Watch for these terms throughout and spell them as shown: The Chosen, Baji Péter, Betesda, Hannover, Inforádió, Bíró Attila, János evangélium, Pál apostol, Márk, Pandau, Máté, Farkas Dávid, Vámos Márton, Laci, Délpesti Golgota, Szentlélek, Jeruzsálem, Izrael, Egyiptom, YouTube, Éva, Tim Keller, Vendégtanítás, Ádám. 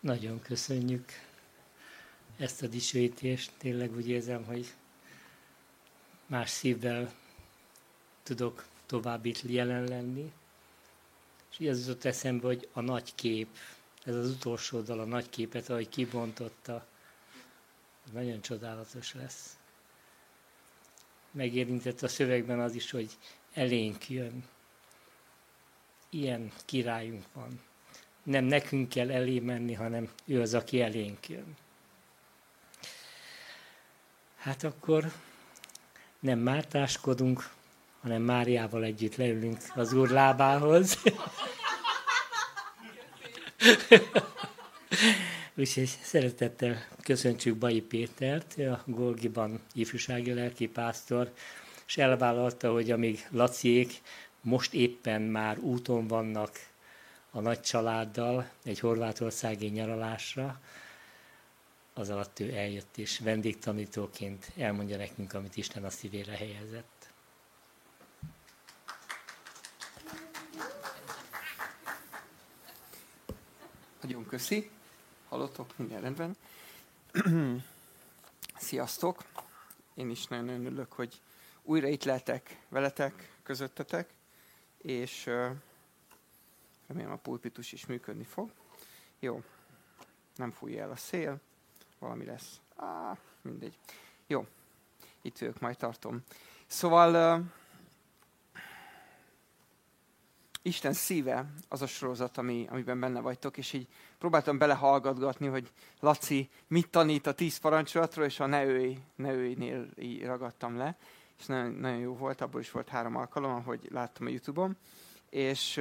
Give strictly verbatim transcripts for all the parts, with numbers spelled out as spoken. Nagyon köszönjük ezt a dicsőítést. Tényleg úgy érzem, hogy más szívvel tudok tovább itt jelen lenni. És így az jutott eszembe, hogy a nagy kép, ez az utolsó dal, a nagy képet, ahogy kibontotta, nagyon csodálatos lesz. Megérintett a szövegben az is, hogy elénk jön. Ilyen királyunk van. Nem nekünk kell elé menni, hanem ő az, aki elénk jön. Hát akkor nem mártáskodunk, hanem Máriával együtt leülünk az Úr lábához. Úgyhogy szeretettel köszöntsük Baji Pétert, a Golgiban ifjúsági lelkipásztor, és elvállalta, hogy amíg Laciék most éppen már úton vannak a nagy családdal egy horvátországi nyaralásra, az alatt ő eljött és vendégtanítóként elmondja nekünk, amit Isten a szívére helyezett. Nagyon köszi. Hallottok, minden rendben. Sziasztok! Én is nagyon örülök, hogy újra itt lehetek veletek, közöttetek, és uh, remélem a pulpitus is működni fog. Jó, nem fújja el a szél, valami lesz. Á, mindegy. Jó, itt ők, majd tartom. Szóval uh, Isten szíve az a sorozat, ami, amiben benne vagytok, és így próbáltam belehallgatgatni, hogy Laci mit tanít a tíz parancsolatról, és a ne őj, ne őjnél így ragadtam le. És nagyon, nagyon jó volt, abból is volt három alkalom, ahogy láttam a YouTube-on. És,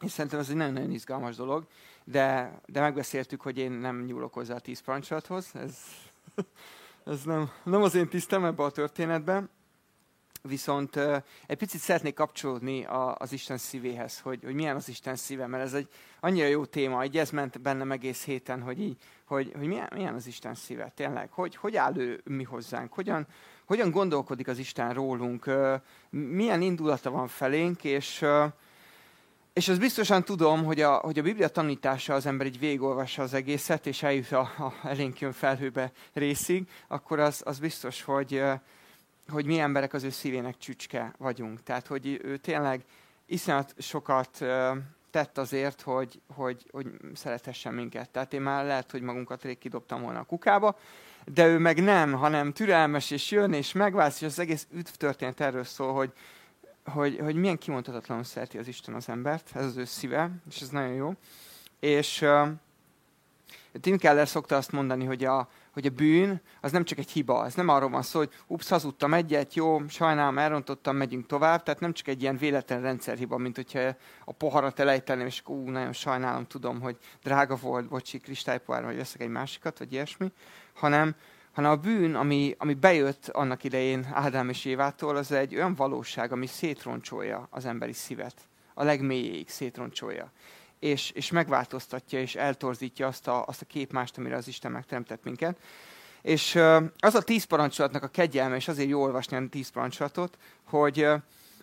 és szerintem ez egy nagyon-nagyon izgalmas dolog, de, de megbeszéltük, hogy én nem nyúlok hozzá a tíz parancsolathoz. Ez, ez nem, nem az én tisztem ebben a történetben. Viszont egy picit szeretnék kapcsolódni az Isten szívéhez, hogy, hogy milyen az Isten szíve, mert ez egy annyira jó téma, így ez ment bennem egész héten, hogy, így, hogy, hogy milyen, milyen az Isten szíve, tényleg, hogy, hogy áll ő mi hozzánk, hogyan, hogyan gondolkodik az Isten rólunk, milyen indulata van felénk, és, és azt biztosan tudom, hogy a, hogy a Biblia tanítása, az ember így végigolvassa az egészet, és eljut a, a elénk jön felhőbe részig, akkor az, az biztos, hogy... hogy mi emberek az ő szívének csücske vagyunk. Tehát, hogy ő tényleg iszonyat sokat tett azért, hogy, hogy, hogy szerethessen minket. Tehát én már lehet, hogy magunkat rég kidobtam volna a kukába, de ő meg nem, hanem türelmes, és jön, és megválsz, és az egész üdv történet erről szól, hogy, hogy, hogy milyen kimondhatatlanul szereti az Isten az embert, ez az ő szíve, és ez nagyon jó. És uh, Tim Keller szokta azt mondani, hogy a hogy a bűn az nem csak egy hiba, ez nem arról van szó, hogy ups, hazudtam egyet, jó, sajnálom, elrontottam, megyünk tovább, tehát nem csak egy ilyen véletlen rendszerhiba, mint hogyha a poharat elejteném, és ú, nagyon sajnálom, tudom, hogy drága volt, bocsi, kristálypohár, vagy veszek egy másikat, vagy ilyesmi, hanem, hanem a bűn, ami, ami bejött annak idején Ádám és Évától, az egy olyan valóság, ami szétroncsolja az emberi szívet, a legmélyéig szétroncsolja. És, és megváltoztatja, és eltorzítja azt a, azt a képmást, amire az Isten megteremtett minket. És az a tíz parancsolatnak a kegyelme, és azért jó olvasni a tíz parancsolatot, hogy,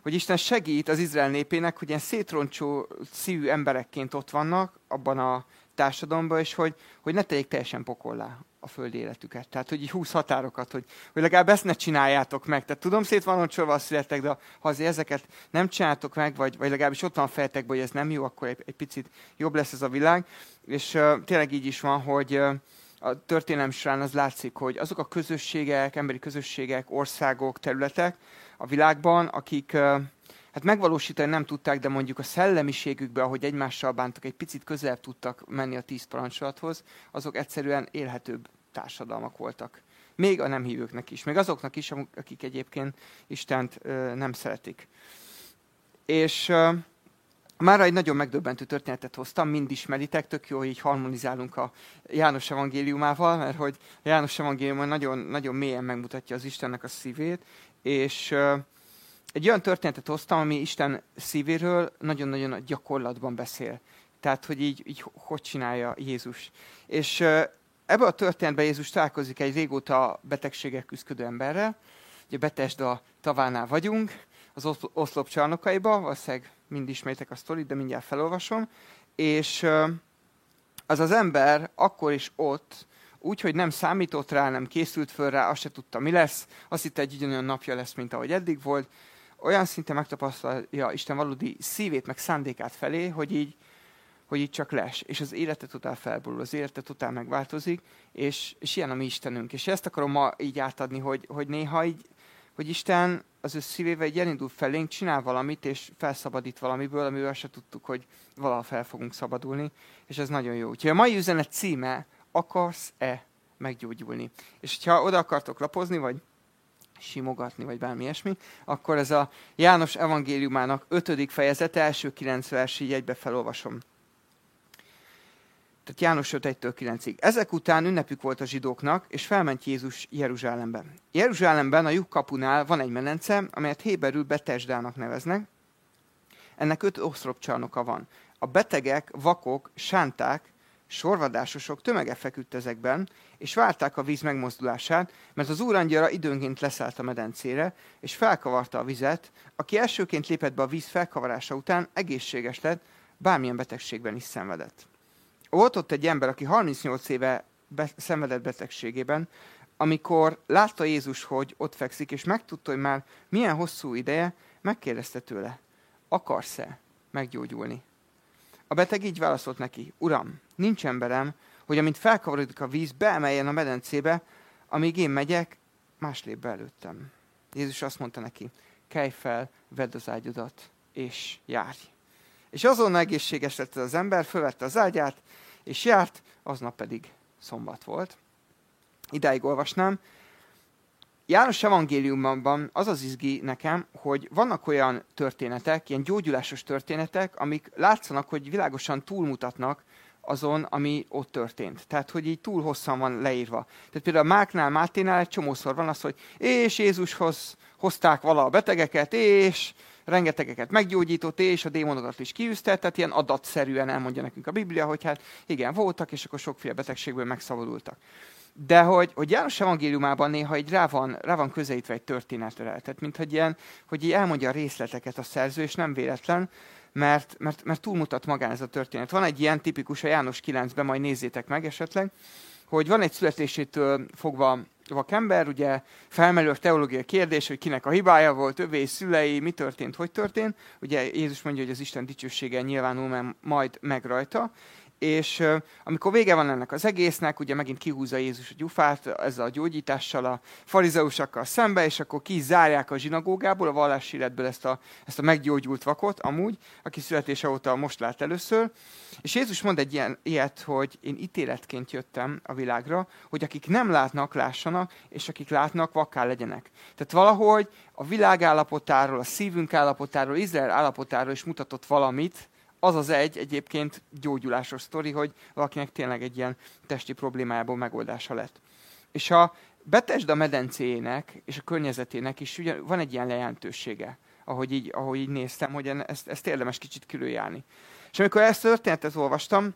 hogy Isten segít az Izrael népének, hogy ilyen szétroncsó szívű emberekként ott vannak abban a társadalomban, és hogy, hogy ne tegyék teljesen pokollá a földi életüket. Tehát, hogy így húsz határokat, hogy, hogy legalább ezt ne csináljátok meg. Tehát tudom, szét van roncsolva a születek, de ha azért ezeket nem csináltok meg, vagy, vagy legalábbis ott van a fejetekben, hogy ez nem jó, akkor egy, egy picit jobb lesz ez a világ. És uh, tényleg így is van, hogy uh, a történelem során az látszik, hogy azok a közösségek, emberi közösségek, országok, területek a világban, akik... Uh, Hát megvalósítani nem tudták, de mondjuk a szellemiségükben, ahogy egymással bántak, egy picit közelebb tudtak menni a tíz parancsolathoz, azok egyszerűen élhetőbb társadalmak voltak. Még a nem hívőknek is, még azoknak is, akik egyébként Istent ö, nem szeretik. És ö, mára egy nagyon megdöbbentő történetet hoztam, mind ismeritek, tök jó, hogy így harmonizálunk a János evangéliumával, mert hogy a János evangélium nagyon, nagyon mélyen megmutatja az Istennek a szívét, és... Ö, Egy olyan történetet hoztam, ami Isten szívéről nagyon-nagyon a gyakorlatban beszél. Tehát, hogy így, így hogy csinálja Jézus. És ebből a történetben Jézus találkozik egy régóta betegséggel küzdő emberrel. Ugye Betesda tavánál vagyunk, az oszlop csarnokaiba, valószínűleg mind ismeritek a sztorit, de mindjárt felolvasom. És, az az ember akkor is ott, úgy, hogy nem számított rá, nem készült föl rá, azt se tudta, mi lesz, azt hitte, egy ugyanolyan napja lesz, mint ahogy eddig volt, olyan szinten megtapasztalja Isten valódi szívét, meg szándékát felé, hogy így, hogy így csak lesz, és az élete totál felborul, az élete totál megváltozik, és, és ilyen a mi Istenünk. És ezt akarom ma így átadni, hogy, hogy néha így, hogy Isten az ő szívével így elindul felénk, csinál valamit, és felszabadít valamiből, amiről se tudtuk, hogy valaha fel fogunk szabadulni, és ez nagyon jó. Úgyhogy a mai üzenet címe: akarsz-e meggyógyulni? És ha oda akartok lapozni, vagy simogatni, vagy bármi ilyesmi, akkor ez a János evangéliumának ötödik fejezete, első kilenc vers, így egybe felolvasom. Tehát János öt egytől kilencig. Ezek után ünnepük volt a zsidóknak, és felment Jézus Jeruzsálembe. Jeruzsálemben a lyuk kapunál van egy medence, amelyet héberül Betesdának neveznek. Ennek öt oszlopcsarnoka van. A betegek, vakok, sánták, sorvadásosok tömege feküdt ezekben, és várták a víz megmozdulását, mert az Úr angyala időnként leszállt a medencére, és felkavarta a vizet. Aki elsőként lépett be a víz felkavarása után, egészséges lett, bármilyen betegségben is szenvedett. Volt ott egy ember, aki harmincnyolc éve be- szenvedett betegségében, amikor látta Jézus, hogy ott fekszik, és megtudta, hogy már milyen hosszú ideje, megkérdezte tőle: akarsz-e meggyógyulni? A beteg így válaszolt neki: Uram, nincs emberem, hogy amint felkavarodik a víz, beemeljen a medencébe, amíg én megyek, más lép be előttem. Jézus azt mondta neki: kelj fel, vedd az ágyadat, és járj. És azonnal egészséges lett az ember, fölvette az ágyát, és járt, aznap pedig szombat volt. Idáig olvasnám. János evangéliumban az az izgi nekem, hogy vannak olyan történetek, ilyen gyógyulásos történetek, amik látszanak, hogy világosan túlmutatnak azon, ami ott történt. Tehát, hogy így túl hosszan van leírva. Tehát például a Márknál, Máténál egy csomószor van az, hogy és Jézushoz hozták vala a betegeket, és rengetegeket meggyógyított, és a démonokat is kiűztett, tehát ilyen adatszerűen elmondja nekünk a Biblia, hogy hát igen, voltak, és akkor sokféle betegségből megszabadultak. De hogy, hogy János evangéliumában néha így rá van, rá van közelítve egy történetre, tehát mintha ilyen, hogy így elmondja a részleteket a szerző, és nem véletlen, mert, mert, mert túlmutat magán ez a történet. Van egy ilyen tipikus a János kilencben, majd nézzétek meg esetleg, hogy van egy születésétől fogva vakember, ugye felmerül a teológiai kérdés, hogy kinek a hibája volt, övé, szülei, mi történt, hogy történt. Ugye Jézus mondja, hogy az Isten dicsősége nyilvánul majd meg rajta, és uh, amikor vége van ennek az egésznek, ugye megint kihúzza Jézus a gyufát ezzel a gyógyítással a farizeusakkal szembe, és akkor kizárják a zsinagógából, a vallási életből ezt a, ezt a meggyógyult vakot amúgy, aki születése óta most lát először. És Jézus mond egy ilyen, ilyet, hogy én ítéletként jöttem a világra, hogy akik nem látnak, lássanak, és akik látnak, vakká legyenek. Tehát valahogy a világ állapotáról, a szívünk állapotáról, Izrael állapotáról is mutatott valamit. Az az egy egyébként gyógyulásos sztori, hogy valakinek tényleg egy ilyen testi problémájából megoldása lett. És a Betesda medencéjének és a környezetének is ugyan, van egy ilyen lejelentősége, ahogy így, ahogy így néztem, hogy ezt, ezt érdemes kicsit különjárni. És amikor ezt a történetet olvastam,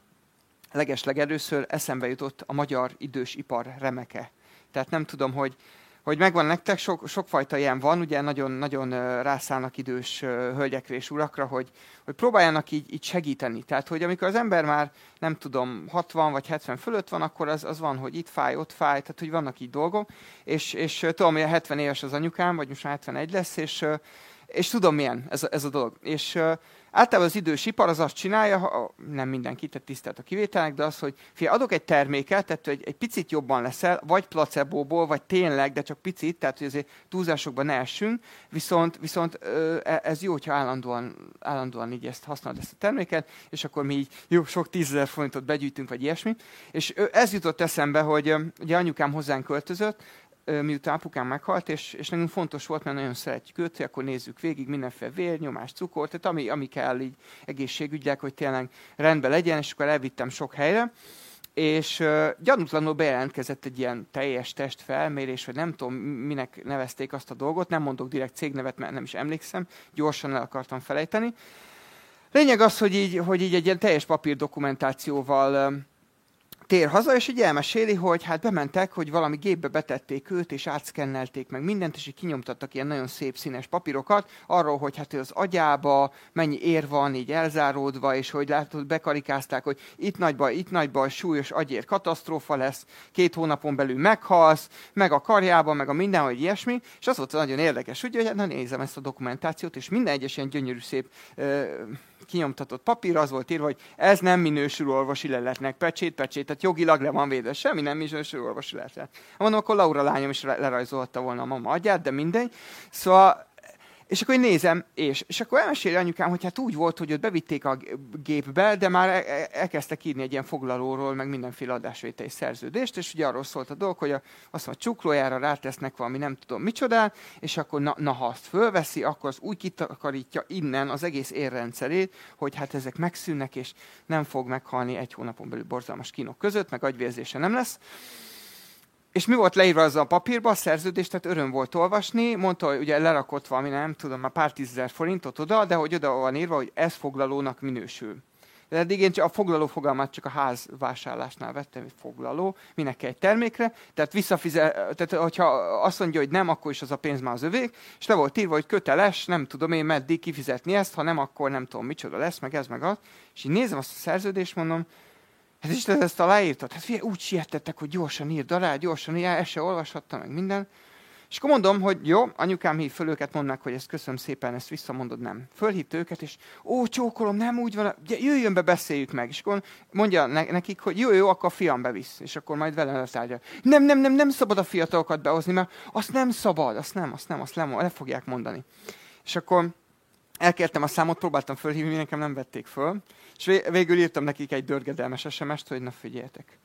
legesleg először eszembe jutott a magyar idős ipar remeke. Tehát nem tudom, hogy... Hogy megvan nektek, sok, sokfajta ilyen van, ugye nagyon-nagyon rászállnak idős hölgyekre és urakra, hogy, hogy próbáljanak így, így segíteni. Tehát, hogy amikor az ember már, nem tudom, hatvan vagy hetven fölött van, akkor az, az van, hogy itt fáj, ott fáj, tehát, hogy vannak így dolgok. És, és tudom, hogy a hetven éves az anyukám, vagy most már hetvenegy lesz, és, és tudom, milyen ez a, ez a dolog. És általában az idős ipar az azt csinálja, nem mindenki, tehát tisztelt a kivételnek, de az, hogy figyelj, adok egy terméket, tehát egy, egy picit jobban leszel, vagy placebóból, vagy tényleg, de csak picit, tehát hogy azért túlzásokban ne essünk, viszont, viszont ez jó, hogyha állandóan, állandóan így ezt használod, ezt a terméket, és akkor mi így jó, sok tízezer forintot begyűjtünk, vagy ilyesmi. És ez jutott eszembe, hogy ugye anyukám hozzánk költözött, miután apukám meghalt, és, és nekünk fontos volt, mert nagyon szeretjük őt, hogy akkor nézzük végig mindenféle vér, nyomás, cukor, tehát ami, ami kell így egészségügyileg, hogy tényleg rendben legyen, és akkor elvittem sok helyre, és uh, gyanútlanul bejelentkezett egy ilyen teljes testfelmérés, vagy nem tudom, minek nevezték azt a dolgot, nem mondok direkt cégnevet, mert nem is emlékszem, gyorsan el akartam felejteni. Lényeg az, hogy így, hogy így egy ilyen teljes papírdokumentációval uh, tér haza, és így elmeséli, hogy hát bementek, hogy valami gépbe betették őt, és átszkennelték meg mindent, és így kinyomtattak ilyen nagyon szép színes papírokat arról, hogy hát az agyába mennyi ér van így elzáródva, és hogy látod, bekarikázták, hogy itt nagy baj, itt nagy baj, súlyos agyér katasztrófa lesz, két hónapon belül meghalsz, meg a karjában, meg a minden, hogy ilyesmi, és az volt nagyon érdekes, ugye, hogy na nézem ezt a dokumentációt, és minden egyes ilyen gyönyörű szép ö, kinyomtatott papír, az volt írva, hogy ez nem minősül orvosi leletnek, pecsét, pecsét, tehát jogilag le van védve, semmi nem minősül orvosi leletnek. Mondom, akkor Laura lányom is lerajzolhatta volna a mama agyát, de mindegy. Szóval, és akkor én nézem, és, és akkor elmeséli anyukám, hogy hát úgy volt, hogy őt bevitték a gépbe, de már elkezdtek írni egy ilyen foglalóról, meg mindenféle adásvételi szerződést, és ugye arról szólt a dolog, hogy a, azt mondja, csuklójára rátesznek valami nem tudom micsodát, és akkor na, na ha azt fölveszi, akkor az úgy kitakarítja innen az egész érrendszerét, hogy hát ezek megszűnnek, és nem fog meghalni egy hónapon belül borzalmas kínok között, meg agyvérzése nem lesz. És mi volt leírva az a papírba, a szerződést, tehát öröm volt olvasni, mondta, hogy ugye lerakott valami, nem tudom, már pár tízezer forintot oda, de hogy oda van írva, hogy ez foglalónak minősül. De eddig én csak a foglaló fogalmát csak a házvásárlásnál vettem, egy foglaló, minek kell egy termékre, tehát visszafizet, tehát hogyha azt mondja, hogy nem, akkor is az a pénz már az övék, és le volt írva, hogy köteles, nem tudom én meddig kifizetni ezt, ha nem, akkor nem tudom micsoda lesz, meg ez, meg az. És így nézem azt a szerződést, mondom, hát Isten ezt aláírtad? Hát figyelj, úgy sietettek, hogy gyorsan írd alá, gyorsan írd, ezt se olvashatta, meg minden. És akkor mondom, hogy jó, anyukám hív föl őket, mondnak, hogy ezt köszönöm szépen, ezt visszamondod, nem. Fölhívta őket, és ó, csókolom, nem úgy van, jöjjön be, beszéljük meg. És akkor mondja nekik, hogy jó, jó, akkor a fiam bevisz, és akkor majd vele letárgyal. Nem, nem, nem, nem szabad a fiatalokat behozni, mert azt nem szabad, azt nem, azt nem, azt le, le fogják mondani. És akkor elkértem a számot, próbáltam fölhívni, nekem nem vették föl, és végül írtam nekik egy dörgedelmes es em est, hogy na figyeljetek,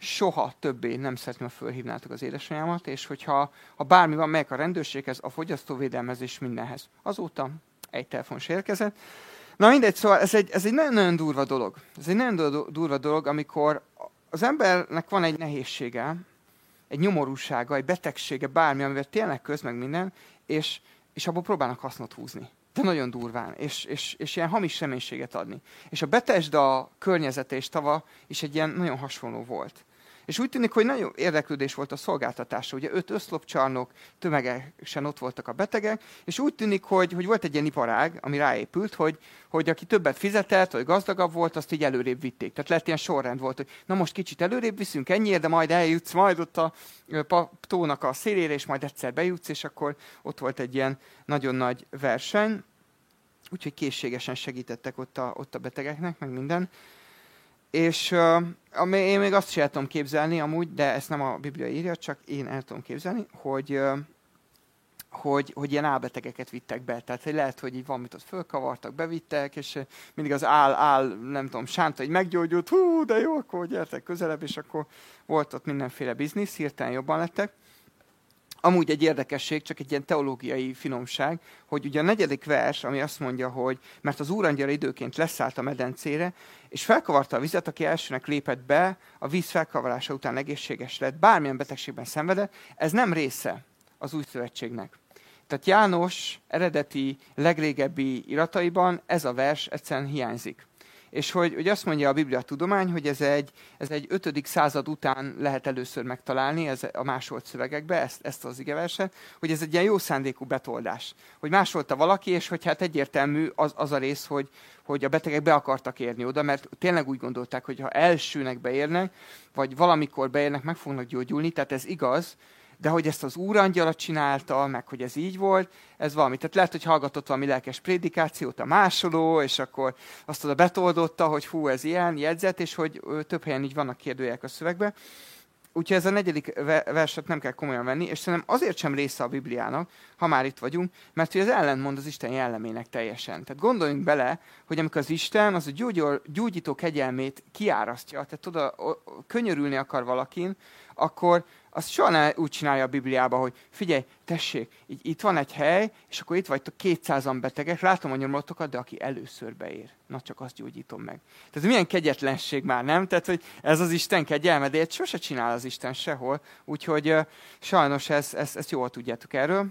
soha többé nem szeretném, ha fölhívnátok az édesanyámat, és hogyha ha bármi van, melyek a rendőrséghez, a fogyasztóvédelmezés mindenhez. Azóta egy telefon se érkezett. Na mindegy, szóval ez egy, ez egy nagyon-nagyon durva dolog. Ez egy nagyon durva dolog, amikor az embernek van egy nehézsége, egy nyomorúsága, egy betegsége, bármi, amivel tényleg köz, meg minden, és, és abból próbálnak hasznot húzni. De nagyon durván, és, és, és ilyen hamis reménységet adni. És a Betesda környezete és tava is egy ilyen nagyon hasonló volt. És úgy tűnik, hogy nagyon érdeklődés volt a szolgáltatásra. Ugye öt összlopcsarnok, tömegesen ott voltak a betegek, és úgy tűnik, hogy, hogy volt egy ilyen iparág, ami ráépült, hogy, hogy aki többet fizetett, vagy gazdagabb volt, azt így előrébb vitték. Tehát lehet ilyen sorrend volt, hogy na most kicsit előrébb viszünk ennyiért, de majd eljutsz, majd ott a tónak a szélére, és majd egyszer bejutsz, és akkor ott volt egy ilyen nagyon nagy verseny. Úgyhogy készségesen segítettek ott a, ott a betegeknek, meg minden. És uh, én még azt sem el tudom képzelni amúgy, de ezt nem a Biblia írja, csak én el tudom képzelni, hogy, uh, hogy, hogy ilyen álbetegeket vittek be. Tehát hogy lehet, hogy így valamit ott fölkavartak, bevittek, és mindig az áll, áll, nem tudom, sánta, hogy meggyógyult, hú, de jó, akkor gyertek közelebb, és akkor volt ott mindenféle biznisz, hirtelen jobban lettek. Amúgy egy érdekesség, csak egy ilyen teológiai finomság, hogy ugye a negyedik vers, ami azt mondja, hogy mert az úrangyala időként leszállt a medencére, és felkavarta a vizet, aki elsőnek lépett be, a víz felkavarása után egészséges lett, bármilyen betegségben szenvedett, ez nem része az új szövetségnek. Tehát János eredeti, legrégebbi irataiban ez a vers egyszerűen hiányzik. És hogy, hogy azt mondja a Biblia tudomány, hogy ez egy, ez egy ötödik század után lehet először megtalálni ez a másolt szövegekbe, ezt, ezt az igeverset, hogy ez egy ilyen jó szándékú betoldás. Hogy másolta valaki, és hogy hát egyértelmű az, az a rész, hogy, hogy a betegek be akartak érni oda, mert tényleg úgy gondolták, hogy ha elsőnek beérnek, vagy valamikor beérnek, meg fognak gyógyulni, tehát ez igaz, de hogy ezt az úrangyalat csinálta, meg hogy ez így volt, ez valami. Tehát lehet, hogy hallgatott valami lelkes prédikációt a másoló, és akkor azt oda betoldotta, hogy hú, ez ilyen jegyzet, és hogy több helyen így vannak kérdőjelek a szövegben. Úgyhogy ez a negyedik verset nem kell komolyan venni, és szerintem azért sem része a Bibliának, ha már itt vagyunk, mert hogy az ellentmond az Isten jellemének teljesen. Tehát gondoljunk bele, hogy amikor az Isten az a gyógyító kegyelmét kiárasztja, tehát oda könyörülni akar valakin, akkor azt soha nem úgy csinálja a Bibliában, hogy figyelj, tessék, így, itt van egy hely, és akkor itt vagytok kétszázan betegek, látom a nyomorultakat, de aki először beér, na csak azt gyógyítom meg. Tehát milyen kegyetlenség már, nem? Tehát, hogy ez az Isten kegyelme, de ilyet sose csinál az Isten sehol, úgyhogy uh, sajnos ezt, ezt, ezt jól tudjátok erről.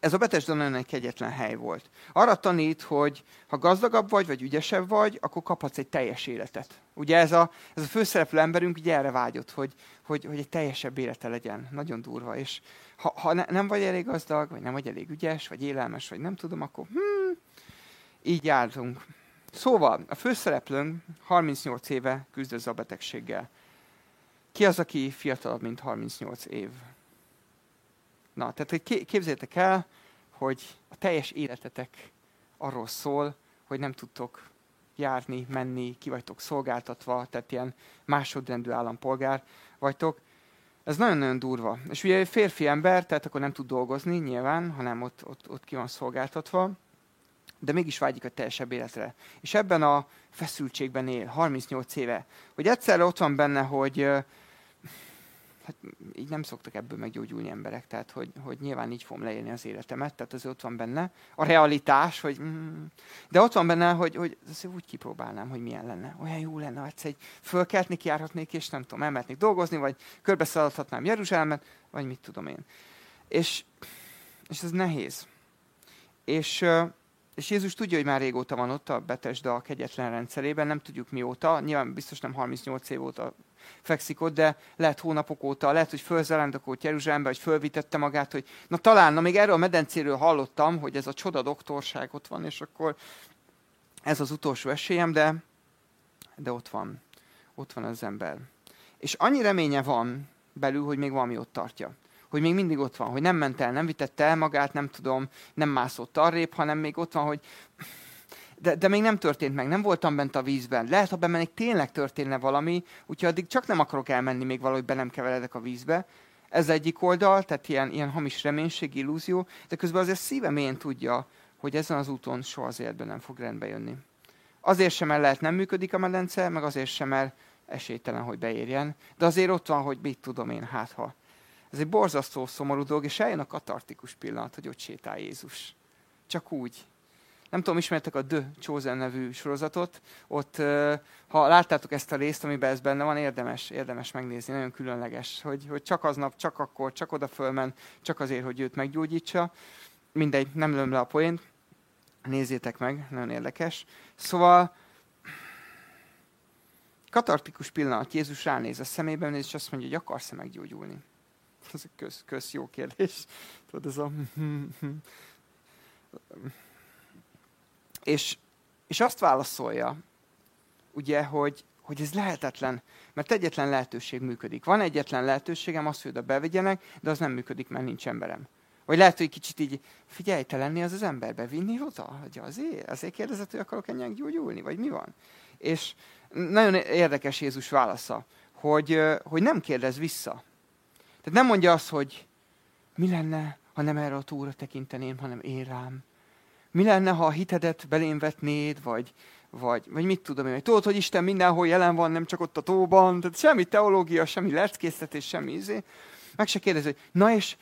Ez a Betesda nagyon egy kegyetlen hely volt. Arra tanít, hogy ha gazdagabb vagy, vagy ügyesebb vagy, akkor kaphatsz egy teljes életet. Ugye ez a, ez a főszereplő emberünk ugye erre vágyott, hogy, hogy, hogy egy teljesebb élete legyen. Nagyon durva. És ha, ha ne, nem vagy elég gazdag, vagy nem vagy elég ügyes, vagy élelmes, vagy nem tudom, akkor hmm, így jártunk. Szóval a főszereplőnk harmincnyolc éve küzdöz a betegséggel. Ki az, aki fiatalabb, mint harmincnyolc év? Na, tehát képzeljétek el, hogy a teljes életetek arról szól, hogy nem tudtok járni, menni, ki vagytok szolgáltatva, tehát ilyen másodrendű állampolgár vagytok. Ez nagyon-nagyon durva. És ugye férfi ember, tehát akkor nem tud dolgozni nyilván, hanem ott, ott, ott ki van szolgáltatva, de mégis vágyik a teljesebb életre. És ebben a feszültségben él, harmincnyolc éve, hogy egyszerre ott van benne, hogy... Hát így nem szoktak ebből meggyógyulni emberek, tehát hogy, hogy nyilván így fogom leélni az életemet, tehát az ott van benne a realitás, hogy, mm, de ott van benne, hogy, hogy úgy kipróbálnám, hogy milyen lenne. Olyan jó lenne, hogy egy fölkeltnék, járhatnék, és nem tudom, elmehetnék dolgozni, vagy körbeszaladhatnám Jeruzsálemet, vagy mit tudom én. És, és ez nehéz. És, és Jézus tudja, hogy már régóta van ott a Betesda a kegyetlen rendszerében, nem tudjuk mióta, nyilván biztos nem harmincnyolc év óta fekszik ott, de lehet hónapok óta, lehet, hogy fölzelendekült Jeruzsálembe, hogy fölvitette magát, hogy na talán, na még erről a medencéről hallottam, hogy ez a csoda doktorság ott van, és akkor ez az utolsó esélyem, de, de ott van. Ott van az ember. És annyi reménye van belül, hogy még valami ott tartja. Hogy még mindig ott van, hogy nem ment el, nem vitette el magát, nem tudom, nem mászott arrébb, hanem még ott van, hogy... De, de még nem történt meg, nem voltam bent a vízben. Lehet, ha bemennék, tényleg történne valami, úgyhogy addig csak nem akarok elmenni, még valahogy be nem keveredek a vízbe. Ez egyik oldal, tehát ilyen, ilyen hamis reménység, illúzió, de közben azért szívem én tudja, hogy ezen az úton soha az életben nem fog rendbe jönni. Azért sem, mert lehet nem működik a medence, meg azért sem, mert esélytelen, hogy beérjen. De azért ott van, hogy mit tudom én, hát ha. Ez egy borzasztó, szomorú dolog, és eljön a katartikus pillanat, hogy ott sétál Jézus. Csak úgy. Nem tudom, ismertek a The Chosen nevű sorozatot. Ott, ha láttátok ezt a részt, amiben ez benne van, érdemes, érdemes megnézni, nagyon különleges, hogy, hogy csak aznap, csak akkor, csak oda fölmen, csak azért, hogy őt meggyógyítsa. Mindegy, nem lőm le a poént. Nézzétek meg, nagyon érdekes. Szóval katartikus pillanat, Jézus ránéz a szemében, és azt mondja, hogy akarsz-e meggyógyulni? Ez egy köz, köz jó kérdés. Tudod, ez a... És, és azt válaszolja, ugye, hogy, hogy ez lehetetlen, mert egyetlen lehetőség működik. Van egyetlen lehetőségem, az, hogy oda bevigyenek, de az nem működik, mert nincs emberem. Vagy lehet, hogy kicsit így, figyelj, te lenni az az emberbe, vinni oda? Hogy azért, azért kérdezett, hogy akarok ennyi gyógyulni, vagy mi van? És nagyon érdekes Jézus válasza, hogy, hogy nem kérdez vissza. Tehát nem mondja azt, hogy mi lenne, ha nem erre a túra tekinteném, hanem én rám. Mi lenne, ha a hitedet belém vetnéd, vagy, vagy, vagy mit tudom én. Tudod, hogy Isten mindenhol jelen van, nem csak ott a tóban. Tehát semmi teológia, semmi leckésztetés, semmi izé. Meg se kérdezi, hogy na és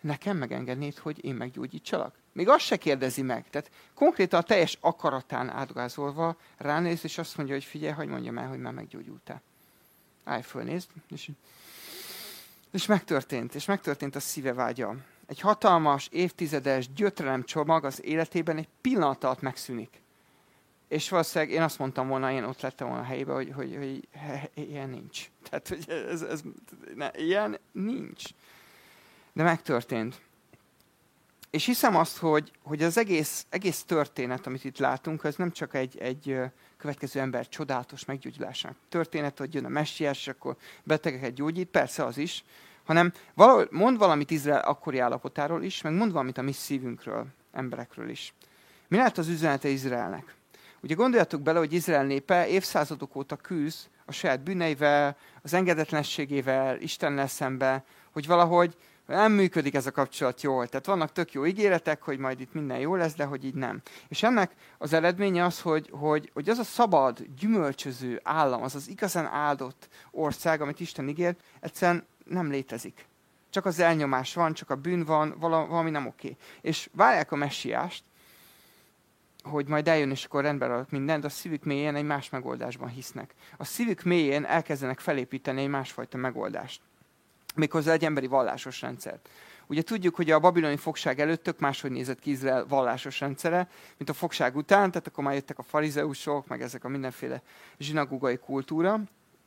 nekem megengednéd, hogy én meggyógyítsalak? Még azt se kérdezi meg. Tehát konkrétan a teljes akaratán átgázolva ránéz, és azt mondja, hogy figyelj, hogy mondjam el, hogy már meggyógyultál. Állj, fölnézd. És, és megtörtént. És megtörtént a szíve vágya. Egy hatalmas, évtizedes gyötrelemcsomag az életében egy pillanat alatt megszűnik. És valószínűleg én azt mondtam volna, én ott lettem volna a helyébe, hogy, hogy, hogy he, ilyen nincs. Tehát, hogy ez, ez, ne, ilyen nincs. De megtörtént. És hiszem azt, hogy, hogy az egész, egész történet, amit itt látunk, az nem csak egy, egy következő ember csodálatos meggyógyulásának történet, hogy jön a messiás, és akkor betegeket gyógyít, persze az is, hanem valahol mond valamit Izrael akkori állapotáról is, meg mond valamit a mi szívünkről, emberekről is. Mi lehet az üzenete Izraelnek? Ugye gondoljatok bele, hogy Izrael népe évszázadok óta küzd a saját bűneivel, az engedetlenségével, Istennel szembe, hogy valahogy nem működik ez a kapcsolat jól. Tehát vannak tök jó ígéretek, hogy majd itt minden jó lesz, de hogy így nem. És ennek az eredménye az, hogy, hogy, hogy az a szabad, gyümölcsöző állam, az az igazán áldott ország, amit Isten ígér, egyszerűen nem létezik. Csak az elnyomás van, csak a bűn van, valami nem oké. És várják a messiást, hogy majd eljön, és akkor rendben adott mindent, de a szívük mélyén egy más megoldásban hisznek. A szívük mélyén elkezdenek felépíteni egy másfajta megoldást. Méghozzá egy emberi vallásos rendszert. Ugye tudjuk, hogy a babiloni fogság előtt tök máshogy nézett ki Izrael vallásos rendszere, mint a fogság után, tehát akkor már jöttek a farizeusok, meg ezek a mindenféle zsinagógai kultúra.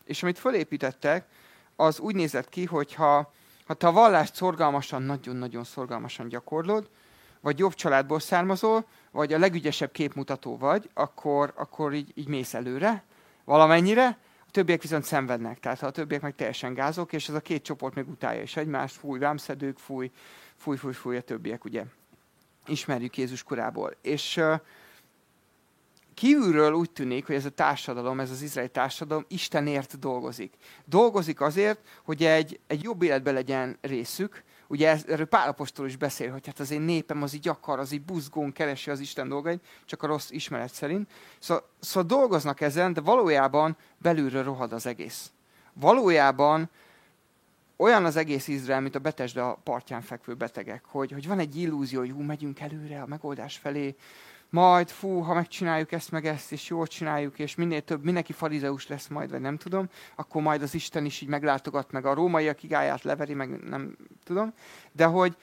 És amit fölépítettek, az úgy nézett ki, hogy ha, ha te a vallást szorgalmasan, nagyon-nagyon szorgalmasan gyakorlod, vagy jobb családból származol, vagy a legügyesebb képmutató vagy, akkor, akkor így, így mész előre, valamennyire, a többiek viszont szenvednek. Tehát a többiek meg teljesen gázok, és ez a két csoport még utálja is egymást, fúj, vámszedők, fúj, fúj, fúj, fúj a többiek, ugye. Ismerjük Jézus korából. És uh, kívülről úgy tűnik, hogy ez a társadalom, ez az izraeli társadalom Istenért dolgozik. Dolgozik azért, hogy egy, egy jobb életben legyen részük. Ugye ez, erről Pál apostol is beszél, hogy hát az én népem az így akar, az így buzgón keresi az Isten dolgait, csak a rossz ismeret szerint. Szóval, szóval dolgoznak ezen, de valójában belülről rohad az egész. Valójában olyan az egész Izrael, mint a Betesda partján fekvő betegek, hogy, hogy van egy illúzió, hogy hú, megyünk előre a megoldás felé, majd fú, ha megcsináljuk ezt meg ezt, és jól csináljuk, és minél több, mindenki farizeus lesz majd, vagy nem tudom, akkor majd az Isten is így meglátogat, meg a rómaiak kigályát leveri, meg nem tudom. De hogy,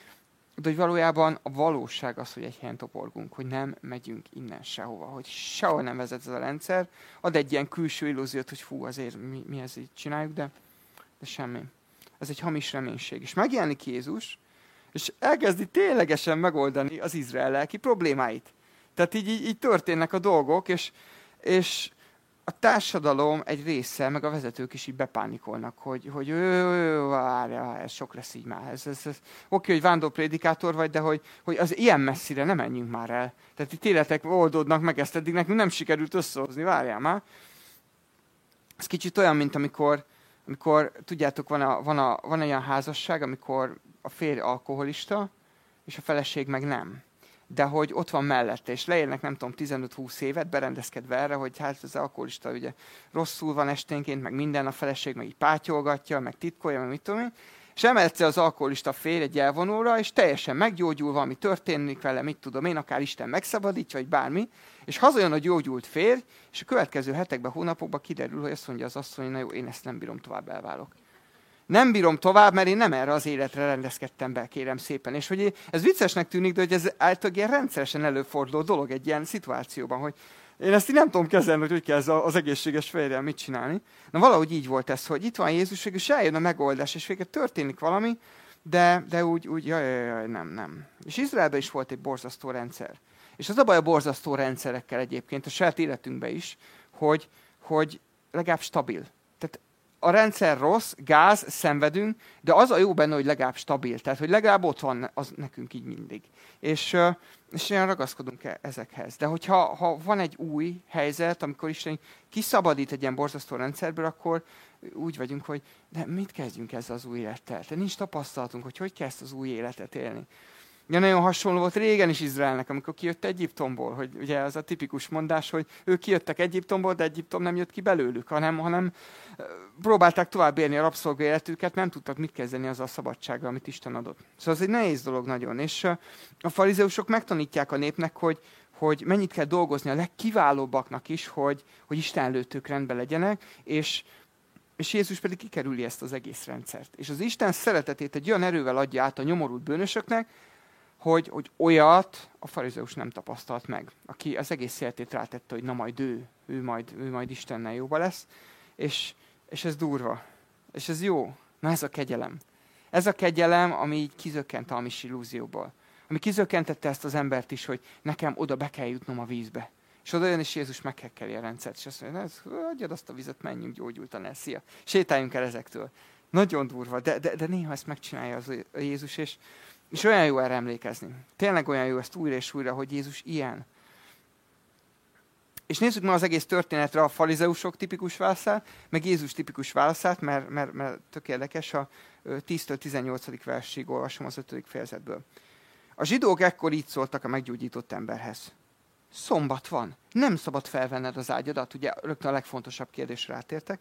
de hogy valójában a valóság az, hogy egy helyen toporgunk, hogy nem megyünk innen sehova, hogy sehol nem vezet ez a rendszer. Ad egy ilyen külső illúziót, hogy fú, azért mi, mi ezt így csináljuk, de, de semmi. Ez egy hamis reménység. És megjelenik Jézus, és elkezdi ténylegesen megoldani az Izrael lelki problémáit. Tehát így, így, így történnek a dolgok, és, és a társadalom egy része, meg a vezetők is így bepánikolnak, hogy, hogy várja, ez sok lesz így már. Ez, ez, ez. Oké, hogy vándorprédikátor vagy, de hogy, hogy az ilyen messzire nem menjünk már el. Tehát itt életek oldódnak meg ezt, eddig nekünk nem sikerült összehozni, várjál már. Ez kicsit olyan, mint amikor, amikor tudjátok, van, a, van, a, van olyan házasság, amikor a férj alkoholista, és a feleség meg nem. De hogy ott van mellette, és leélnek nem tudom tizenöt-húsz évet berendezkedve erre, hogy hát az alkoholista ugye rosszul van esténként, meg minden, a feleség meg így pátyolgatja, meg titkolja, meg mit tudom én. És emelce az alkoholista férj egy elvonóra, és teljesen meggyógyul, valami történik vele, mit tudom én, akár Isten megszabadítja, vagy bármi. És hazajön a gyógyult férj, és a következő hetekben, hónapokban kiderül, hogy azt mondja az asszony, hogy na jó, én ezt nem bírom tovább, elválok. Nem bírom tovább, mert én nem erre az életre rendezkedtem be, kérem szépen. És hogy ez viccesnek tűnik, de hogy ez általában ilyen rendszeresen előforduló dolog egy ilyen szituációban, hogy én ezt így nem tudom kezelni, hogy hogy kell ez az egészséges fejjel mit csinálni. Na valahogy így volt ez, hogy itt van Jézus, és eljön a megoldás, és végül történik valami, de, de úgy, úgy jaj, jaj, jaj, nem, nem. És Izraelben is volt egy borzasztó rendszer. És az a baj a borzasztó rendszerekkel egyébként, a saját életünkben is, hogy, hogy legalább stabil. A rendszer rossz, gáz, szenvedünk, de az a jó benne, hogy legalább stabil. Tehát, hogy legalább ott van az nekünk így mindig. És, és olyan ragaszkodunk ezekhez. De hogyha ha van egy új helyzet, amikor Isten kiszabadít egy ilyen borzasztó rendszerből, akkor úgy vagyunk, hogy de mit kezdjünk ezzel az új élettel? De nincs tapasztalatunk, hogy hogy kezd az új életet élni. Ja, nagyon hasonló volt régen is Izraelnek, amikor kijött Egyiptomból, hogy ugye az a tipikus mondás, hogy ők kijöttek Egyiptomból, de Egyiptom nem jött ki belőlük, hanem, hanem próbálták tovább élni a rabszolga életüket, nem tudtak mit kezdeni azzal a szabadsággal, amit Isten adott. Szóval ez egy nehéz dolog nagyon, és a farizeusok megtanítják a népnek, hogy, hogy mennyit kell dolgozni a legkiválóbbaknak is, hogy, hogy Isten előtt ők rendben legyenek, és És Jézus pedig kikerüli ezt az egész rendszert. És az Isten szeretetét egy olyan erővel adja át a nyomorult bűnösöknek, Hogy, hogy olyat a farizeus nem tapasztalt meg, aki az egész életét rátette, hogy na majd ő, ő majd, ő majd Istennel jóba lesz, és, és ez durva, és ez jó. Na ez a kegyelem. Ez a kegyelem, ami így kizökkent a hamis illúzióból. Ami kizökkentette ezt az embert is, hogy nekem oda be kell jutnom a vízbe. És oda jön, és Jézus meghekkeli a rendszert, és azt mondja, adjad azt a vizet, menjünk, gyógyultan el, szia, sétáljunk el ezektől. Nagyon durva, de, de, de néha ezt megcsinálja az Jézus, és És olyan jó erre emlékezni. Tényleg olyan jó ezt újra és újra, hogy Jézus ilyen. És nézzük ma az egész történetre a farizeusok tipikus válaszát, meg Jézus tipikus válaszát, mert, mert, mert tök érdekes, a tíztől tizennyolcadik versig olvasom az ötödik fejezetből. A zsidók ekkor így szóltak a meggyógyított emberhez. Szombat van, nem szabad felvenned az ágyadat, ugye rögtön a legfontosabb kérdésre átértek.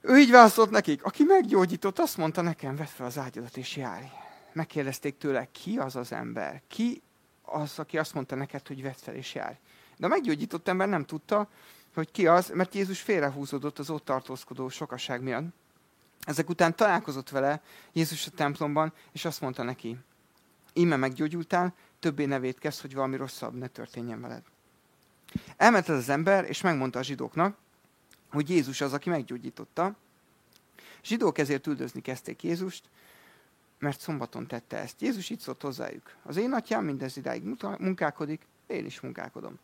Ő így válaszolt nekik, aki meggyógyított, azt mondta nekem, vedd fel az ágyadat és járj. Megkérdezték tőle, ki az az ember, ki az, aki azt mondta neked, hogy vedd fel és járj. De a meggyógyított ember nem tudta, hogy ki az, mert Jézus félrehúzódott az ott tartózkodó sokaság miatt, Ezek után találkozott vele Jézus a templomban, és azt mondta neki, íme meggyógyultál, többé ne vétkezz, hogy valami rosszabb ne történjen veled. Elment ez az ember, és megmondta a zsidóknak, hogy Jézus az, aki meggyógyította. Zsidók ezért üldözni kezdték Jézust, mert szombaton tette ezt. Jézus így szólt hozzájuk. Az én atyám mindez idáig munkálkodik, én is munkálkodom.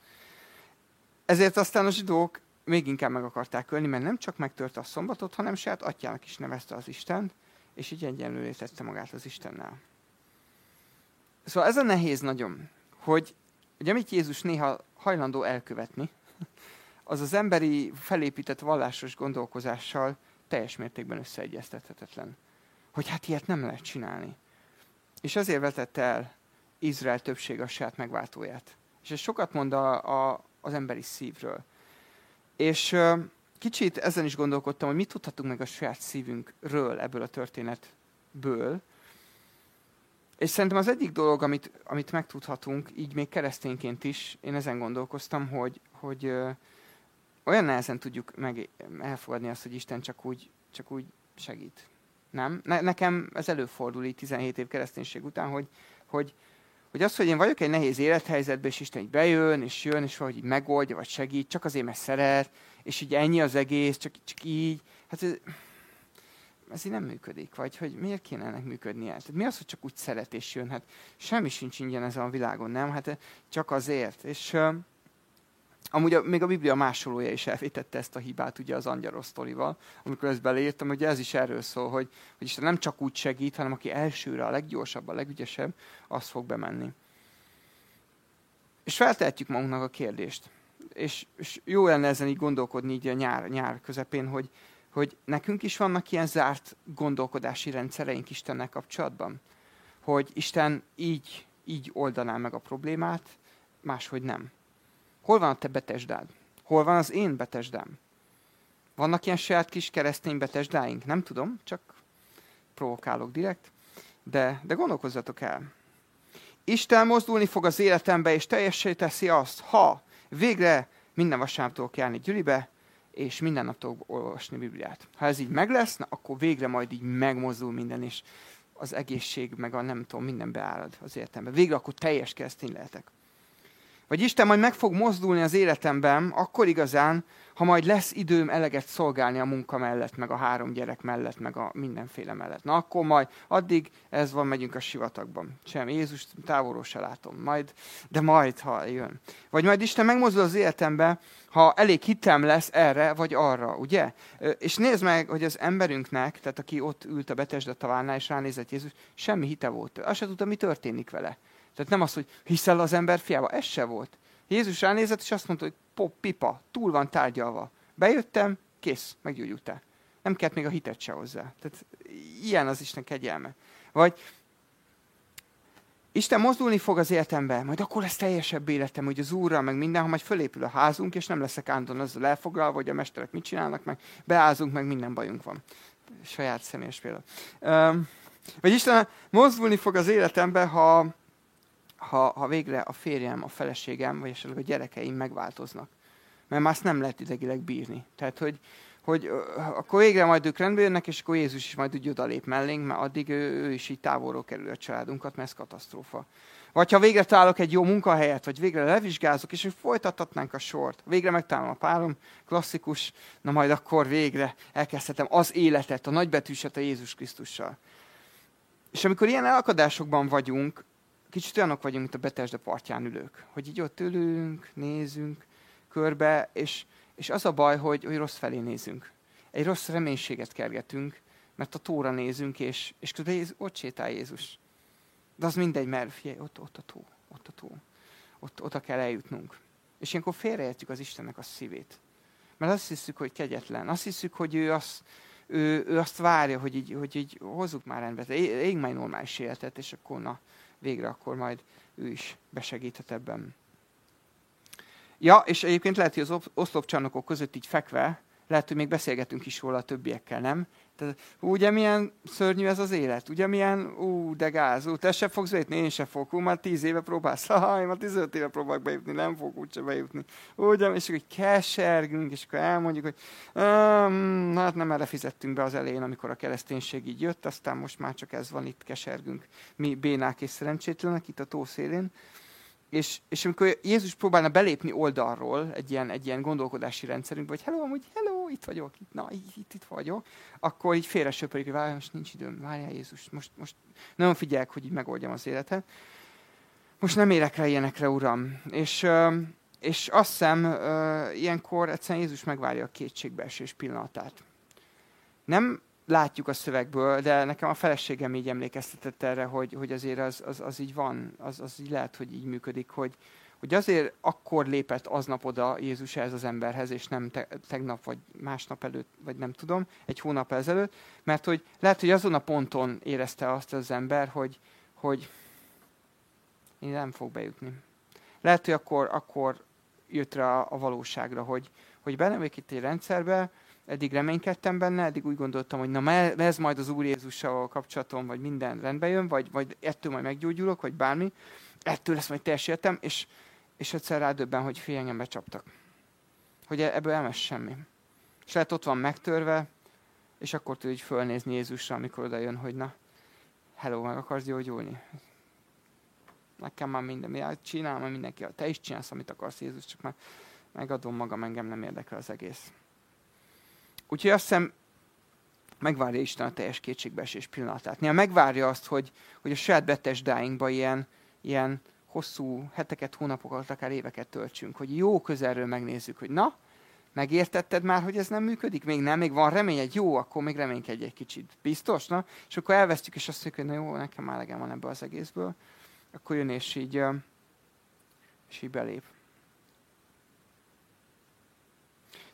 Ezért aztán a zsidók még inkább meg akarták ölni, mert nem csak megtörte a szombatot, hanem saját atyának is nevezte az Istent, és így egyenlővé tette magát az Istennel. Szóval ez a nehéz nagyon, hogy, hogy amit Jézus néha hajlandó elkövetni, az az emberi felépített vallásos gondolkodással teljes mértékben összeegyeztethetetlen. Hogy hát ilyet nem lehet csinálni. És ezért vetette el Izrael többség a saját megváltóját. És ez sokat mond a, a, az emberi szívről. És uh, kicsit ezen is gondolkodtam, hogy mit tudhatunk meg a saját szívünkről ebből a történetből. És szerintem az egyik dolog, amit, amit megtudhatunk, így még keresztényként is, én ezen gondolkoztam, hogy, hogy uh, olyan nehezen tudjuk meg elfogadni azt, hogy Isten csak úgy, csak úgy segít. Nem? Ne, nekem ez előfordul így tizenhét év kereszténység után, hogy, hogy, hogy az, hogy én vagyok egy nehéz élethelyzetben, és Isten így bejön, és jön, és valahogy így megoldja, vagy segít, csak azért, mert szeret, és így ennyi az egész, csak, csak így. Hát ez, ez így nem működik, vagy hogy miért kéne ennek működnie? Tehát mi az, hogy csak úgy szeret, és jön? Hát semmi sincs ingyen ezen a világon, nem? Hát csak azért. És uh, amúgy a, még a Biblia másolója is elvétette ezt a hibát, ugye az angyalos sztorival, amikor ezt beleírtam, hogy ez is erről szól, hogy, hogy Isten nem csak úgy segít, hanem aki elsőre a leggyorsabb, a legügyesebb, az fog bemenni. És feltehetjük magunknak a kérdést. És, és jó lenne ezen így gondolkodni így a nyár, nyár közepén, hogy, hogy nekünk is vannak ilyen zárt gondolkodási rendszereink Istennel kapcsolatban. Hogy Isten így, így oldaná meg a problémát, máshogy nem. Hol van a te Betesdád? Hol van az én Betesdám? Vannak ilyen saját kis keresztény Betesdáink? Nem tudom, csak provokálok direkt. De, de gondolkozzatok el. Isten mozdulni fog az életembe, és teljessé teszi azt, ha végre minden vasárnap tudok járni gyülibe, és minden nap tudok olvasni Bibliát. Ha ez így meg lesz, na, akkor végre majd így megmozdul minden, és az egészség, meg a nem tudom, minden beárad az életembe. Végre akkor teljes keresztény lehetek. Vagy Isten majd meg fog mozdulni az életemben, akkor igazán, ha majd lesz időm eleget szolgálni a munka mellett, meg a három gyerek mellett, meg a mindenféle mellett. Na akkor majd, addig ez van, megyünk a sivatagban. Sem, Jézust távolról se látom. Majd, de majd, ha jön. Vagy majd Isten megmozdul az életemben, ha elég hitem lesz erre vagy arra, ugye? És nézd meg, hogy az emberünknek, tehát aki ott ült a Betesda tavánál, és ránézett Jézus, semmi hite volt. Azt se tudta, mi történik vele. Tehát nem az, hogy hiszel az ember fiába, ez se volt. Jézus ránézett, és azt mondta, hogy pop, pipa, túl van tárgyalva. Bejöttem, kész, meggyógyultál. Nem kellett még a hitet se hozzá. Tehát ilyen az Isten kegyelme. Vagy Isten mozdulni fog az életembe, majd akkor lesz teljesebb életem, hogy az Úrral, meg minden, ha majd fölépül a házunk, és nem leszek ándon azzal elfoglalva, hogy a mesterek mit csinálnak, meg beázunk, meg minden bajunk van. Saját személyes példa. Üm, vagy Isten mozdulni fog az életembe, ha... Ha, ha végre a férjem, a feleségem, vagy esetleg a gyerekeim megváltoznak. Mert már azt nem lehet idegileg bírni. Tehát, hogy, hogy akkor végre majd ők rendbe jönnek, és akkor Jézus is majd úgy odalép mellénk, mert addig ő, ő is így távolról kerül a családunkat, mert ez katasztrófa. Vagy ha végre találok egy jó munkahelyet, vagy végre levizsgázok, és folytathatnánk a sort. Végre megtalálom a párom, klasszikus, na majd akkor végre elkezdhetem az életet, a nagybetűset a Jézus Krisztussal. És amikor ilyen elakadásokban vagyunk, kicsit olyanok vagyunk, mint a Betesda partján ülők. Hogy így ott ülünk, nézünk körbe, és, és az a baj, hogy, hogy rossz felé nézünk. Egy rossz reménységet kergetünk, mert a tóra nézünk, és, és közben ott sétál Jézus. De az mindegy, mert figyelj, ott, ott a tó, ott a tó. Ott, oda kell eljutnunk. És ilyenkor félreértjük az Istennek a szívét. Mert azt hiszük, hogy kegyetlen. Azt hiszük, hogy ő azt, ő, ő azt várja, hogy így, hogy így hozzuk már rendbe. Éljünk már normális életet, és akkor na, végre akkor majd ő is besegíthet ebben. Ja, és egyébként lehet, hogy az oszlopcsarnokok között így fekve Lehet, hogy még beszélgetünk is róla a többiekkel, nem? Tehát, ugye milyen szörnyű ez az élet? Ugye milyen, ú, de gáz, ú, te se fogsz bejutni, én se fogok, ú, már tíz éve próbálsz, ha, én már tizenöt éve próbálok bejutni, nem fogok úgyse bejutni. Ugye, és akkor kesergünk, és akkor elmondjuk, hogy um, hát nem erre fizettünk be az elején, amikor a kereszténység így jött, aztán most már csak ez van, itt kesergünk, mi bénák és szerencsétlenek itt a tó szélén. És, és amikor Jézus próbálna belépni oldalról egy ilyen, egy ilyen gondolkodási rendszerünkbe, hogy hello, amúgy, hello, itt vagyok, itt, na, itt, itt vagyok, akkor így félre söpörjük, hogy várjál, most nincs időm, várjál Jézus, most, most nagyon figyeljek, hogy így megoldjam az életet. Most nem érek rá ilyenekre, Uram. És, és azt hiszem, ilyenkor egyszerűen Jézus megvárja a kétségbeesés pillanatát. Nem látjuk a szövegből, de nekem a feleségem így emlékeztetett erre, hogy, hogy azért az, az, az így van, az, az így lehet, hogy így működik, hogy, hogy azért akkor lépett aznap oda Jézus ehhez az emberhez, és nem te, tegnap, vagy másnap előtt, vagy nem tudom, egy hónap ezelőtt, mert hogy lehet, hogy azon a ponton érezte azt az ember, hogy, hogy én nem fog bejutni. Lehet, hogy akkor, akkor jött rá a valóságra, hogy, hogy bennem vagyok itt egy rendszerbe, eddig reménykedtem benne, eddig úgy gondoltam, hogy na ez majd az Úr Jézussal kapcsolatom, vagy minden rendbe jön, vagy, vagy ettől majd meggyógyulok, vagy bármi, ettől lesz majd teljes életem, és, és egyszer rádöbben, hogy fél engem becsaptak. Hogy ebből elmes semmi. És lehet ott van megtörve, és akkor tud így fölnézni Jézusra, amikor oda jön, hogy na, hello, meg akarsz gyógyulni? Nekem már minden, ja, csinál, már mindenki, te is csinálsz, amit akarsz, Jézus, csak már megadom magam, engem nem érdekel az egész. Úgyhogy azt hiszem, megvárja Isten a teljes kétségbeesés pillanatát. Néha megvárja azt, hogy, hogy a saját Betesdáinkba ilyen, ilyen hosszú heteket, hónapokat, akár éveket töltsünk, hogy jó közelről megnézzük, hogy na, megértetted már, hogy ez nem működik? Még nem, még van reményed? Jó, akkor még reménykedj egy kicsit. Biztos, na? És akkor elvesztjük, és azt mondjuk, hogy na jó, nekem már elegem van ebből az egészből. Akkor jön, és így, és így belép.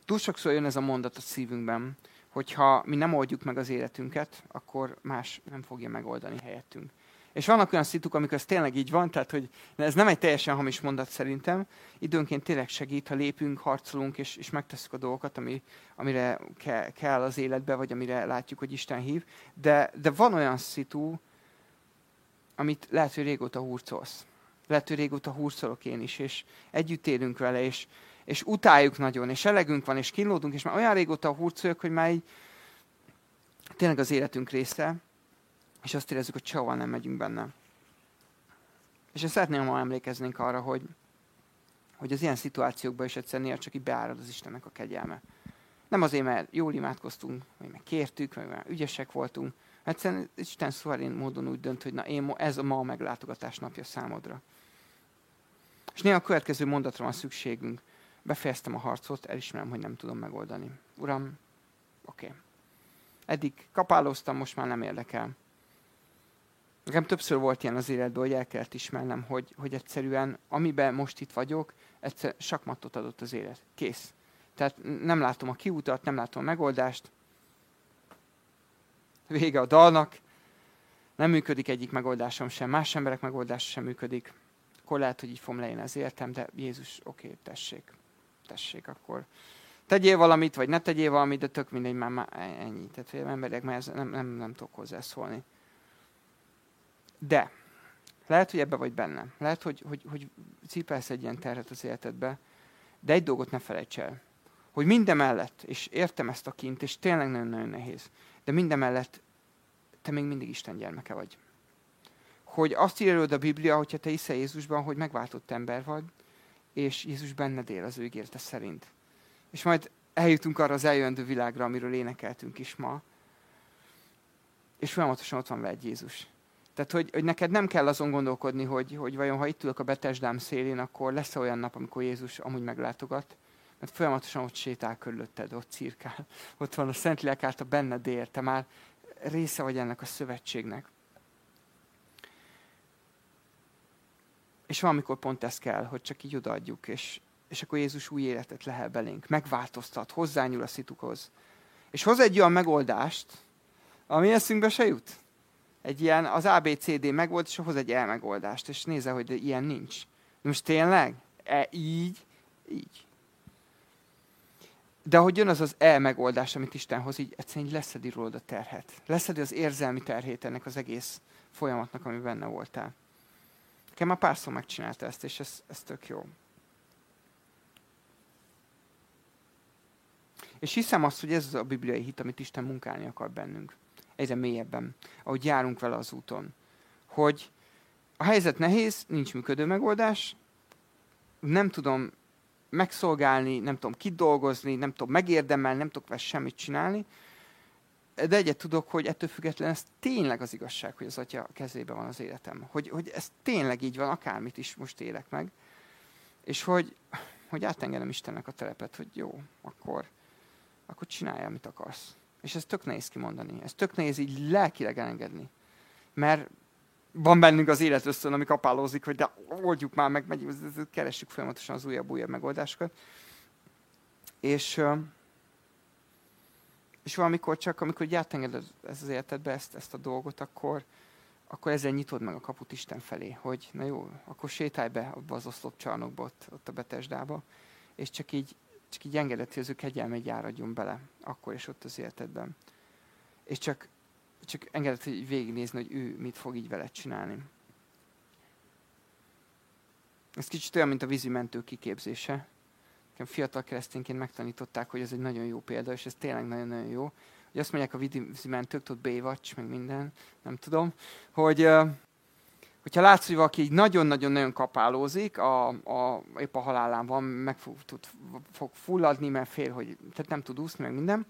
Túl sokszor jön ez a mondat a szívünkben, hogyha mi nem oldjuk meg az életünket, akkor más nem fogja megoldani helyettünk. És vannak olyan szituk, amikor ez tényleg így van, tehát hogy ez nem egy teljesen hamis mondat szerintem. Időnként tényleg segít, ha lépünk, harcolunk, és, és megtesszük a dolgokat, ami, amire ke, kell az életbe, vagy amire látjuk, hogy Isten hív. De, de van olyan szitu, amit lehet, hogy régóta hurcolsz. Lehet, hogy régóta hurcolok én is, és együtt élünk vele, és és utáljuk nagyon, és elegünk van, és kínlódunk, és már olyan régóta hurcoljuk, hogy már így tényleg az életünk része, és azt érezzük, hogy sehova nem megyünk benne. És én szeretném, ha emlékeznénk arra, hogy, hogy az ilyen szituációkban is egyszerűen néha csak így beárad az Istennek a kegyelme. Nem azért, mert jól imádkoztunk, vagy mert kértük, vagy mert ügyesek voltunk. Egyszerűen Isten szuverén módon úgy dönt, hogy na én ez a ma a meglátogatás napja számodra. És néha a következő mondatra van szükségünk. Befejeztem a harcot, elismerem, hogy nem tudom megoldani. Uram, oké. Okay. Eddig kapálóztam, most már nem érdekel. Nekem többször volt ilyen az életben, hogy el kellett ismernem, hogy, hogy egyszerűen, amiben most itt vagyok, egyszer sakmattot adott az élet. Kész. Tehát nem látom a kiutat, nem látom a megoldást. Vége a dalnak. Nem működik egyik megoldásom sem, más emberek megoldása sem működik. Akkor lehet, hogy így fogom lejönni az életem, de Jézus, oké, okay, tessék. tessék, akkor tegyél valamit, vagy ne tegyél valamit, de tök mindegy, már, már ennyi. Tehát emberek, már ez, nem, nem, nem tudok hozzászólni. De lehet, hogy ebbe vagy benne. Lehet, hogy, hogy, hogy cipelsz egy ilyen terhet az életedbe, de egy dolgot ne felejts el, hogy mindemellett, és értem ezt a kint, és tényleg nagyon-nagyon nehéz, de mindemellett te még mindig Isten gyermeke vagy. Hogy azt írja a Biblia, hogyha te hiszel Jézusban, hogy megváltott ember vagy, és Jézus benned él az ő ígérete szerint. És majd eljutunk arra az eljövendő világra, amiről énekeltünk is ma, és folyamatosan ott van veled Jézus. Tehát, hogy, hogy neked nem kell azon gondolkodni, hogy, hogy vajon, ha itt ülök a Betesdám szélén, akkor lesz olyan nap, amikor Jézus amúgy meglátogat, mert folyamatosan ott sétál körülötted, ott cirkál, ott van a Szentlélek által benned él, te már része vagy ennek a szövetségnek. És valamikor pont ez kell, hogy csak így odaadjuk, és, és akkor Jézus új életet lehel belénk, megváltoztat, hozzányúl a szitukhoz. És hoz egy olyan megoldást, ami eszünkbe se jut. Egy ilyen, az á bé cé dé megold, és hoz egy E megoldást, és nézze, hogy de ilyen nincs. De most tényleg? E így? Így. De ahogy jön az az e-megoldás, amit Isten hoz, így egyszerűen így leszedi rólad a terhet. Leszedi az érzelmi terhét ennek az egész folyamatnak, ami benne voltál. Nekem már párszor megcsinálta ezt, és ez, ez tök jó. És hiszem azt, hogy ez a bibliai hit, amit Isten munkálni akar bennünk. Egyre mélyebben, ahogy járunk vele az úton. Hogy a helyzet nehéz, nincs működő megoldás, nem tudom megszolgálni, nem tudom kidolgozni, nem tudom megérdemelni, nem tudok vele semmit csinálni, de egyet tudok, hogy ettől függetlenül ez tényleg az igazság, hogy az Atya kezében van az életem. Hogy, hogy ez tényleg így van, akármit is most élek meg. És hogy, hogy átengedem Istennek a telepet, hogy jó, akkor, akkor csinálj, amit akarsz. És ez tök nehéz kimondani. Ez tök nehéz így lelkileg elengedni. Mert van bennünk az élet ösztön, ami kapálózik, hogy de oldjuk már meg, megyünk, keressük folyamatosan az újabb-újabb megoldásokat. És, és valamikor csak, amikor így átengeded ez az életedbe ezt, ezt a dolgot, akkor, akkor ezzel nyitod meg a kaput Isten felé, hogy na jó, akkor sétálj be abba az oszlopcsarnokba, ott, ott a Betesdába, és csak így, csak így engedett, hogy az ő kegyelme így áradjon bele, akkor és ott az életedben. És csak Csak engedett, hogy végignézni, hogy ő mit fog így veled csinálni. Ez kicsit olyan, mint a vízimentő kiképzése. Nekem fiatal keresztényként megtanították, hogy ez egy nagyon jó példa, és ez tényleg nagyon-nagyon jó. Hogy azt mondják a vízimentők, tudod, Baywatch, meg minden, nem tudom, hogy hogyha látsz, hogy valaki így nagyon-nagyon-nagyon kapálózik, a, a, épp a halálán van, meg fog, tud, fog fulladni, mert fél, hogy tehát nem tud úszni, meg minden,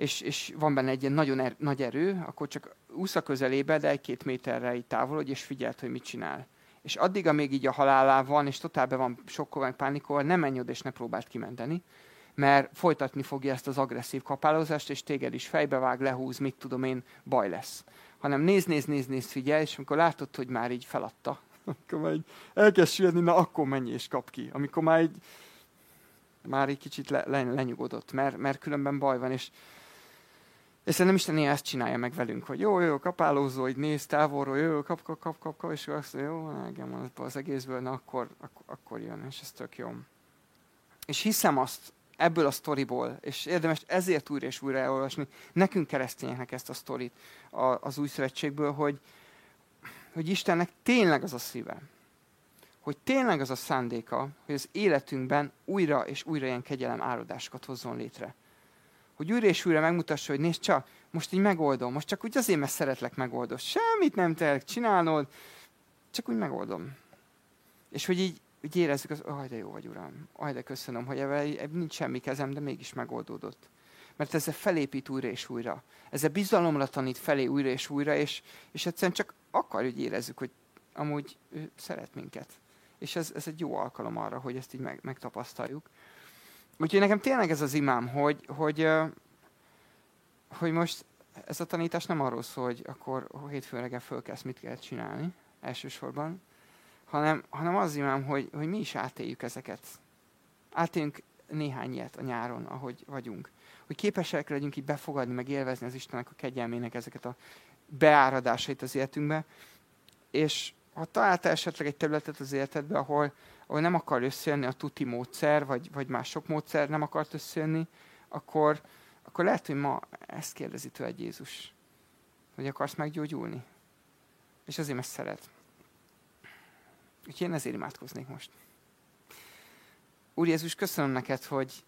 És, és van benne egy ilyen nagyon er, nagy erő, akkor csak úsz a közelébe, de egy-két méterre így távolodj, és figyeld, hogy mit csinál. És addig, amíg így a halálá van, és totál be van sokkal meg pánikol, ne menj oda, és ne próbáld kimenteni, mert folytatni fogja ezt az agresszív kapálózást, és téged is fejbevág, lehúz, mit tudom én, baj lesz. Hanem néz, néz, néz, néz, figyelj, és amikor látod, hogy már így feladta, akkor már így elkezd süllyedni, na akkor menj és kap ki. Amikor már így, már így kicsit le, le, lenyugodott, mert, mert különben baj van, és És szerintem Isten néha ezt csinálja meg velünk, hogy jó, jó, kapálózó, így néz távolról, jó, kap, kap, kap, kap, kap, és azt mondja, jó, engem van az egészből, na akkor, akkor, akkor jön, és ez tök jó. És hiszem azt, ebből a sztoriból, és érdemes ezért újra és újra elolvasni nekünk keresztényeknek ezt a sztorit az új szövetségből, hogy, hogy Istennek tényleg az a szíve, hogy tényleg az a szándéka, hogy az életünkben újra és újra ilyen kegyelem áradásokat hozzon létre. Hogy újra és újra megmutassa, hogy nézd csak, most így megoldom, most csak úgy azért, mert szeretlek megoldod. Semmit nem kell csinálnod, csak úgy megoldom. És hogy így, így érezzük, az, aj de jó vagy Uram, aj de köszönöm, hogy ebben nincs semmi kezem, de mégis megoldódott. Mert ezzel felépít újra és újra. Ezzel bizalomra tanít felé újra és újra, és, és egyszerűen csak akar, hogy érezzük, hogy amúgy ő szeret minket. És ez, ez egy jó alkalom arra, hogy ezt így meg, megtapasztaljuk. Úgyhogy nekem tényleg ez az imám, hogy, hogy, hogy most ez a tanítás nem arról szól, hogy akkor hétfőn reggel fölkelsz, mit kell csinálni elsősorban, hanem, hanem az imám, hogy, hogy mi is átéljük ezeket. Átéljünk néhány ilyet a nyáron, ahogy vagyunk. Hogy képesek legyünk így befogadni, meg élvezni az Istennek a kegyelmének ezeket a beáradásait az életünkbe. És ha találtál esetleg egy területet az életedbe, ahol ahol nem akar összejönni a tuti módszer, vagy, vagy más sok módszer nem akart összejönni, akkor, akkor lehet, hogy ma ezt kérdezi tőled Jézus, hogy akarsz meggyógyulni. És azért, mert szeret. Úgyhogy én ezért imádkoznék most. Úr Jézus, köszönöm neked, hogy,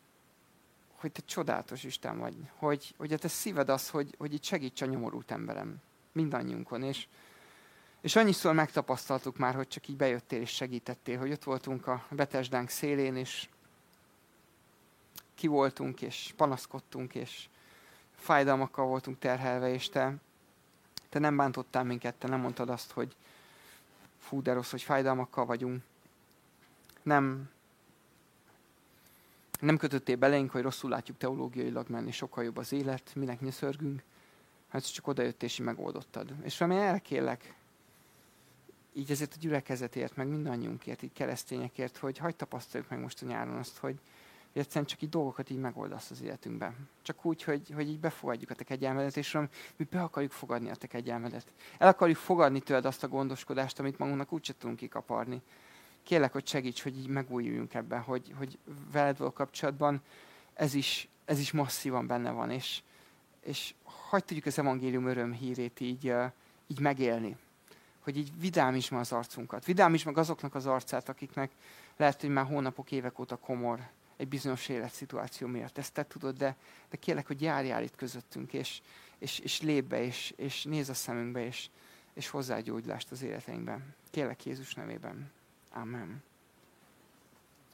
hogy te csodálatos Isten vagy, hogy, hogy a te szíved az, hogy, hogy itt segíts a nyomorult emberem, mindannyiunkon, és És annyiszor megtapasztaltuk már, hogy csak így bejöttél és segítettél, hogy ott voltunk a Betesdánk szélén, és ki voltunk, és panaszkodtunk, és fájdalmakkal voltunk terhelve, és te, te nem bántottál minket, te nem mondtad azt, hogy fú, de rossz, hogy fájdalmakkal vagyunk. Nem, nem kötöttél belénk, hogy rosszul látjuk teológiailag menni, sokkal jobb az élet, minek nyöszörgünk. Hát csak odajöttél és megoldottad. És valami erre kérlek, így ezért a gyülekezetért, meg mindannyiunkért, így keresztényekért, hogy hagyd tapasztaljuk meg most a nyáron azt, hogy egyszerűen csak így dolgokat így megoldasz az életünkben. Csak úgy, hogy, hogy így befogadjuk a te kegyelmedet, és mi be akarjuk fogadni a te kegyelmedet. El akarjuk fogadni tőled azt a gondoskodást, amit magunknak úgyse tudunk kikaparni. Kérlek, hogy segíts, hogy így megújuljunk ebben, hogy, hogy veled való kapcsolatban ez is, ez is masszívan benne van, és, és hadd tudjuk az evangélium örömhírét így, így megélni. Hogy így vidámítsd meg az arcunkat. Vidámítsd meg azoknak az arcát, akiknek lehet, hogy már hónapok, évek óta komor egy bizonyos életszituáció miatt. Ezt te tudod, de, de kérlek, hogy járjál itt közöttünk, és, és, és lépj be, és, és nézz a szemünkbe, és, és hozzád gyógyulást az életeinkben. Kérlek Jézus nevében. Amen.